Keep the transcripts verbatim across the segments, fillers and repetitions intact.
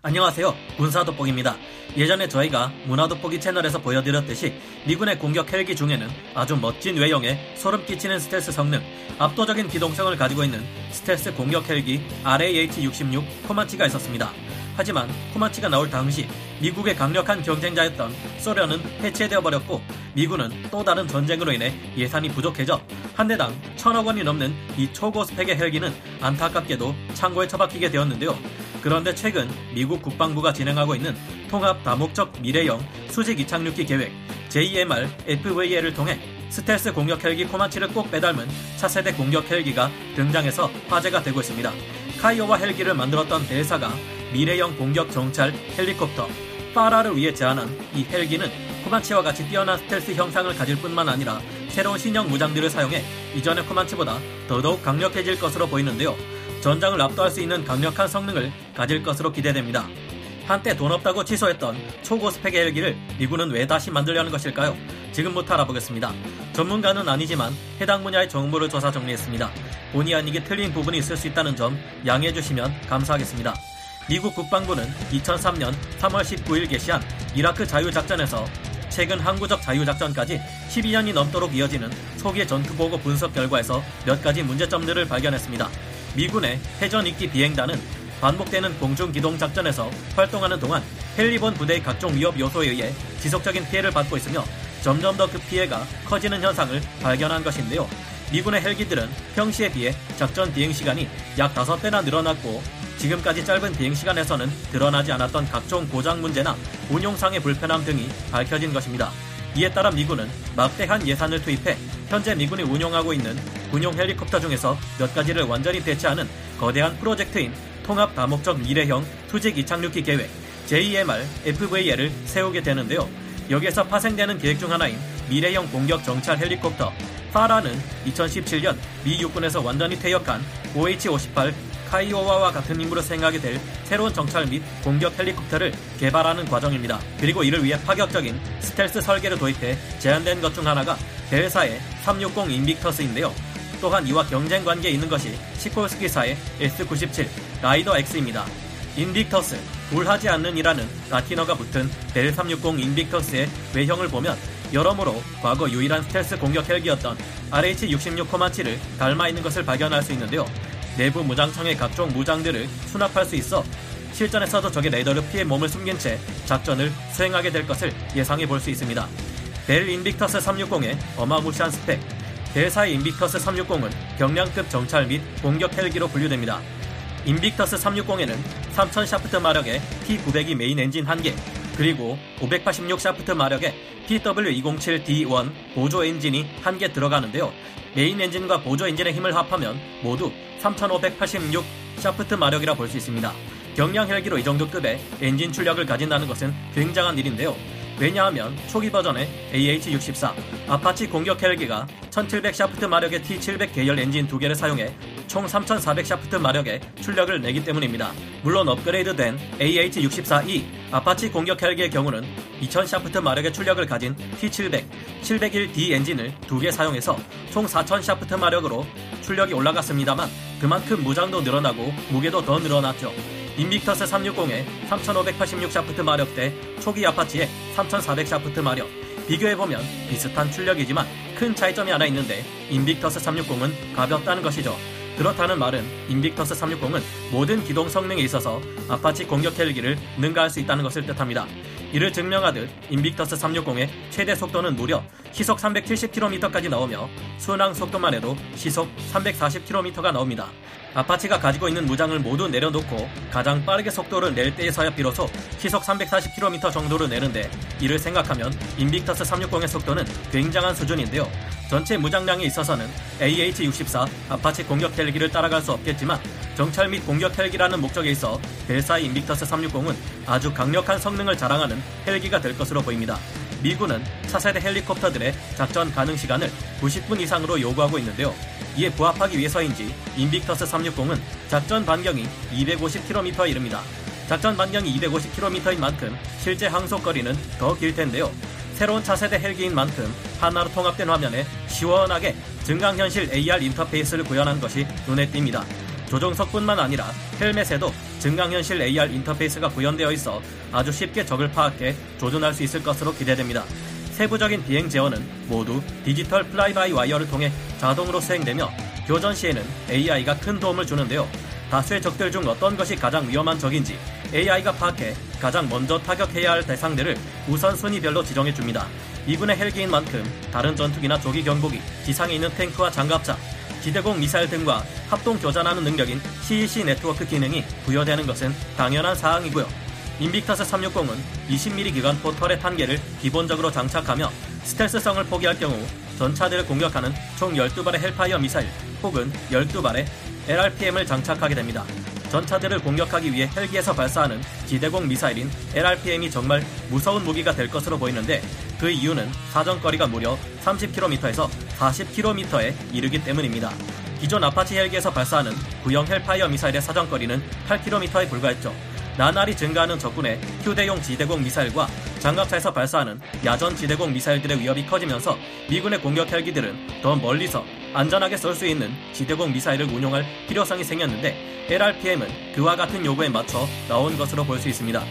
안녕하세요. 군사돋보기입니다. 예전에 저희가 문화돋보기 채널에서 보여드렸듯이 미군의 공격 헬기 중에는 아주 멋진 외형에 소름끼치는 스텔스 성능, 압도적인 기동성을 가지고 있는 스텔스 공격 헬기 에이에이치 육십육 코마치가 있었습니다. 하지만 코마치가 나올 당시 미국의 강력한 경쟁자였던 소련은 해체되어 버렸고 미군은 또 다른 전쟁으로 인해 예산이 부족해져 한 대당 천억 원이 넘는 이 초고 스펙의 헬기는 안타깝게도 창고에 처박히게 되었는데요. 그런데 최근 미국 국방부가 진행하고 있는 통합 다목적 미래형 수직 이착륙기 계획 제이엠알 에프브이엘을 통해 스텔스 공격 헬기 코마치를 꼭 빼닮은 차세대 공격 헬기가 등장해서 화제가 되고 있습니다. 카이오와 헬기를 만들었던 대사가 미래형 공격 정찰 헬리콥터 파라를 위해 제안한 이 헬기는 코마치와 같이 뛰어난 스텔스 형상을 가질 뿐만 아니라 새로운 신형 무장들을 사용해 이전의 코마치보다 더더욱 강력해질 것으로 보이는데요. 전장을 압도할 수 있는 강력한 성능을 가질 것으로 기대됩니다. 한때 돈 없다고 취소했던 초고 스펙의 헬기를 미군은 왜 다시 만들려는 것일까요? 지금부터 알아보겠습니다. 전문가는 아니지만 해당 분야의 정보를 조사 정리했습니다. 본의 아니게 틀린 부분이 있을 수 있다는 점 양해해 주시면 감사하겠습니다. 미국 국방부는 이천삼 년 삼 월 십구 일 개시한 이라크 자유작전에서 최근 항구적 자유작전까지 십이 년이 넘도록 이어지는 초기의 전투보고 분석 결과에서 몇 가지 문제점들을 발견했습니다. 미군의 해전이기 비행단은 반복되는 공중기동작전에서 활동하는 동안 헬리본 부대의 각종 위협 요소에 의해 지속적인 피해를 받고 있으며 점점 더 그 피해가 커지는 현상을 발견한 것인데요. 미군의 헬기들은 평시에 비해 작전 비행시간이 약 다섯 배나 늘어났고 지금까지 짧은 비행시간에서는 드러나지 않았던 각종 고장 문제나 운용상의 불편함 등이 밝혀진 것입니다. 이에 따라 미군은 막대한 예산을 투입해 현재 미군이 운용하고 있는 군용 헬리콥터 중에서 몇 가지를 완전히 대체하는 거대한 프로젝트인 통합 다목적 미래형 수직 이착륙기 계획 제이엠알 에프브이엘을 세우게 되는데요. 여기에서 파생되는 계획 중 하나인 미래형 공격 정찰 헬리콥터 파라는 이천십칠 년 미 육군에서 완전히 퇴역한 오에이치 오십팔 카이오와와 같은 인물로 생각이 될 새로운 정찰 및 공격 헬리콥터를 개발하는 과정입니다. 그리고 이를 위해 파격적인 스텔스 설계를 도입해 제안된 것 중 하나가 벨사의 삼백육십 인빅터스인데요. 또한 이와 경쟁 관계에 있는 것이 시콜스키사의 에스 구십칠 라이더 X입니다. 인빅터스, 울하지 않는 이라는 라틴어가 붙은 벨 삼백육십 인빅터스의 외형을 보면 여러모로 과거 유일한 스텔스 공격 헬기였던 아르에이치 육십육 코마치를 닮아 있는 것을 발견할 수 있는데요. 내부 무장창의 각종 무장들을 수납할 수 있어 실전에서도 적의 레이더를 피해 몸을 숨긴 채 작전을 수행하게 될 것을 예상해 볼 수 있습니다. 벨 인빅터스 삼백육십의 어마무시한 스펙. 벨사의 인빅터스 삼백육십은 경량급 정찰 및 공격 헬기로 분류됩니다. 인빅터스 삼백육십에는 삼천 샤프트 마력의 티 구백이 메인 엔진 한 개, 그리고 오백팔십육 샤프트 마력의 티 더블유 이백칠 디 원 보조 엔진이 한 개 들어가는데요. 메인 엔진과 보조 엔진의 힘을 합하면 모두 삼천오백팔십육 샤프트 마력이라 볼 수 있습니다. 경량 헬기로 이 정도 급의 엔진 출력을 가진다는 것은 굉장한 일인데요. 왜냐하면 초기 버전의 에이에이치 육십사 아파치 공격 헬기가 천칠백 샤프트 마력의 티 칠백 계열 엔진 두 개를 사용해 총 삼천사백 샤프트 마력의 출력을 내기 때문입니다. 물론 업그레이드된 에이에이치 육십사 이 아파치 공격 헬기의 경우는 이천 샤프트 마력의 출력을 가진 티 칠백 칠백일 디 엔진을 두 개 사용해서 총 사천 샤프트 마력으로 출력이 올라갔습니다만 그만큼 무장도 늘어나고 무게도 더 늘어났죠. 인빅터스 삼백육십의 삼천오백팔십육 샤프트 마력대 초기 아파치의 삼천사백 샤프트 마력, 비교해보면 비슷한 출력이지만 큰 차이점이 하나 있는데 인빅터스 삼백육십은 가볍다는 것이죠. 그렇다는 말은 인빅터스 삼백육십은 모든 기동 성능에 있어서 아파치 공격 헬기를 능가할 수 있다는 것을 뜻합니다. 이를 증명하듯 인빅터스 삼백육십의 최대 속도는 무려 시속 삼백칠십 킬로미터까지 나오며 순항 속도만 해도 시속 삼백사십 킬로미터가 나옵니다. 아파치가 가지고 있는 무장을 모두 내려놓고 가장 빠르게 속도를 낼 때에서야 비로소 시속 삼백사십 킬로미터 정도를 내는데 이를 생각하면 인빅터스 삼백육십의 속도는 굉장한 수준인데요. 전체 무장량에 있어서는 에이에이치 육십사 아파치 공격 헬기를 따라갈 수 없겠지만 정찰 및 공격 헬기라는 목적에 있어 벨사의 인빅터스 삼백육십은 아주 강력한 성능을 자랑하는 헬기가 될 것으로 보입니다. 미군은 차세대 헬리콥터들의 작전 가능 시간을 구십 분 이상으로 요구하고 있는데요. 이에 부합하기 위해서인지 인빅터스 삼백육십은 작전 반경이 이백오십 킬로미터에 이릅니다. 작전 반경이 이백오십 킬로미터인 만큼 실제 항속거리는 더 길 텐데요. 새로운 차세대 헬기인 만큼 하나로 통합된 화면에 시원하게 증강현실 에이알 인터페이스를 구현한 것이 눈에 띕니다. 조종석뿐만 아니라 헬멧에도 증강현실 에이알 인터페이스가 구현되어 있어 아주 쉽게 적을 파악해 조준할 수 있을 것으로 기대됩니다. 세부적인 비행 제어는 모두 디지털 플라이바이와이어를 통해 자동으로 수행되며 교전 시에는 에이아이가 큰 도움을 주는데요. 다수의 적들 중 어떤 것이 가장 위험한 적인지 에이아이가 파악해 가장 먼저 타격해야 할 대상들을 우선순위별로 지정해줍니다. 미군의 헬기인 만큼 다른 전투기나 조기 경보기, 지상에 있는 탱크와 장갑차, 지대공 미사일 등과 합동 교전하는 능력인 씨이씨 네트워크 기능이 부여되는 것은 당연한 사항이고요. 인빅터스 삼백육십은 이십 밀리미터 기관 포털의 탄계를 기본적으로 장착하며 스텔스성을 포기할 경우 전차들을 공격하는 총 열두 발의 헬파이어 미사일 혹은 열두 발의 엘알피엠을 장착하게 됩니다. 전차들을 공격하기 위해 헬기에서 발사하는 지대공 미사일인 엘알피엠이 정말 무서운 무기가 될 것으로 보이는데, 그 이유는 사정거리가 무려 삼십 킬로미터에서 사십 킬로미터에 이르기 때문입니다. 기존 아파치 헬기에서 발사하는 구형 헬파이어 미사일의 사정거리는 팔 킬로미터에 불과했죠. 나날이 증가하는 적군의 휴대용 지대공 미사일과 장갑차에서 발사하는 야전 지대공 미사일들의 위협이 커지면서 미군의 공격 헬기들은 더 멀리서 안전하게 쏠 수 있는 지대공 미사일을 운용할 필요성이 생겼는데, 엘알피엠은 그와 같은 요구에 맞춰 나온 것으로 볼 수 있습니다.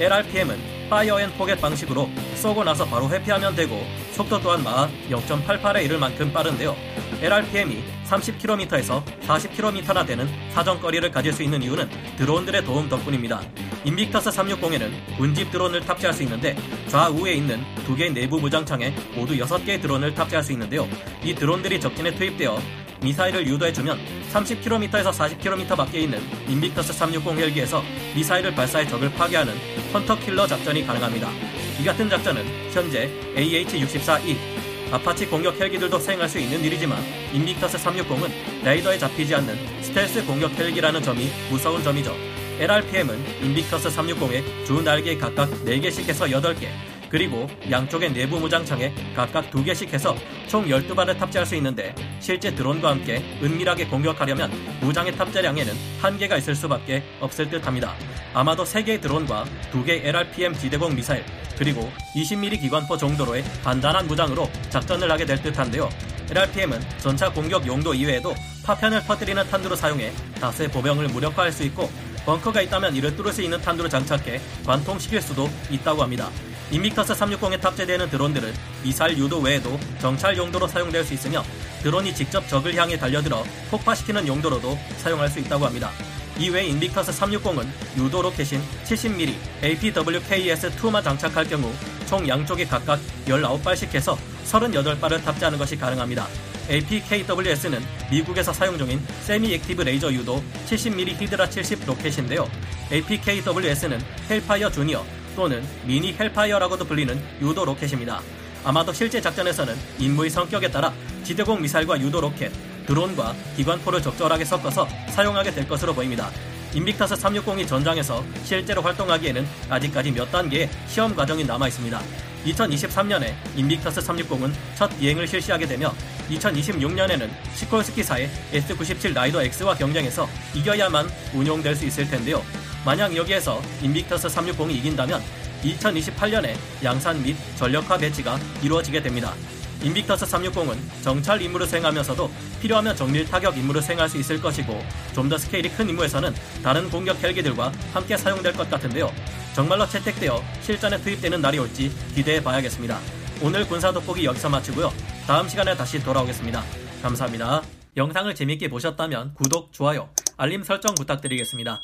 엘알피엠은 파이어 앤 포겟 방식으로 쏘고 나서 바로 회피하면 되고 속도 또한 마하 영 점 팔팔에 이를 만큼 빠른데요. 엘알피엠이 삼십 킬로미터에서 사십 킬로미터나 되는 사정거리를 가질 수 있는 이유는 드론들의 도움 덕분입니다. 인빅터스 삼백육십에는 군집 드론을 탑재할 수 있는데, 좌우에 있는 두 개의 내부 무장창에 모두 여섯 개의 드론을 탑재할 수 있는데요. 이 드론들이 적진에 투입되어 미사일을 유도해주면 삼십 킬로미터에서 사십 킬로미터 밖에 있는 인빅터스 삼백육십 헬기에서 미사일을 발사해 적을 파괴하는 헌터킬러 작전이 가능합니다. 이 같은 작전은 현재 에이에이치 육십사 이 아파치 공격 헬기들도 수행할 수 있는 일이지만 인빅터스 삼백육십은 레이더에 잡히지 않는 스텔스 공격 헬기라는 점이 무서운 점이죠. 엘알피엠은 인빅터스 삼백육십의 주 날개에 각각 네 개씩 해서 여덟 개, 그리고 양쪽의 내부 무장창에 각각 두 개씩 해서 총 열두 발을 탑재할 수 있는데, 실제 드론과 함께 은밀하게 공격하려면 무장의 탑재량에는 한계가 있을 수밖에 없을 듯합니다. 아마도 세 개의 드론과 두 개의 엘알피엠 지대공 미사일, 그리고 이십 밀리미터 기관포 정도로의 단단한 무장으로 작전을 하게 될 듯한데요. 엘알피엠은 전차 공격 용도 이외에도 파편을 퍼뜨리는 탄두로 사용해 다수의 보병을 무력화할 수 있고, 벙커가 있다면 이를 뚫을 수 있는 탄두를 장착해 관통시킬 수도 있다고 합니다. 인빅터스 삼백육십에 탑재되는 드론들은 미사일 유도 외에도 정찰 용도로 사용될 수 있으며, 드론이 직접 적을 향해 달려들어 폭파시키는 용도로도 사용할 수 있다고 합니다. 이외에 인빅터스 삼백육십은 유도 로켓인 칠십 밀리미터 에이피더블유케이에스 투만 장착할 경우 총 양쪽에 각각 열아홉 발씩 해서 서른여덟 발을 탑재하는 것이 가능합니다. 에이피케이더블유에스는 미국에서 사용 중인 세미 액티브 레이저 유도 칠십 밀리미터 히드라 칠십 로켓인데요. 에이피케이더블유에스는 헬파이어 주니어 또는 미니 헬파이어라고도 불리는 유도 로켓입니다. 아마도 실제 작전에서는 임무의 성격에 따라 지대공 미사일과 유도 로켓, 드론과 기관포를 적절하게 섞어서 사용하게 될 것으로 보입니다. 인빅터스 삼백육십이 전장에서 실제로 활동하기에는 아직까지 몇 단계의 시험 과정이 남아있습니다. 이천이십삼 년에 인빅터스 삼백육십은 첫 비행을 실시하게 되며, 이천이십육 년에는 시콜스키사의 에스 구십칠 라이더 X와 경쟁해서 이겨야만 운용될 수 있을 텐데요. 만약 여기에서 인빅터스 삼백육십이 이긴다면 이천이십팔 년에 양산 및 전력화 배치가 이루어지게 됩니다. 인빅터스 삼백육십은 정찰 임무를 수행하면서도 필요하면 정밀 타격 임무를 수행할 수 있을 것이고, 좀 더 스케일이 큰 임무에서는 다른 공격 헬기들과 함께 사용될 것 같은데요. 정말로 채택되어 실전에 투입되는 날이 올지 기대해봐야겠습니다. 오늘 군사 돋보기 여기서 마치고요. 다음 시간에 다시 돌아오겠습니다. 감사합니다. 영상을 재밌게 보셨다면 구독, 좋아요, 알림 설정 부탁드리겠습니다.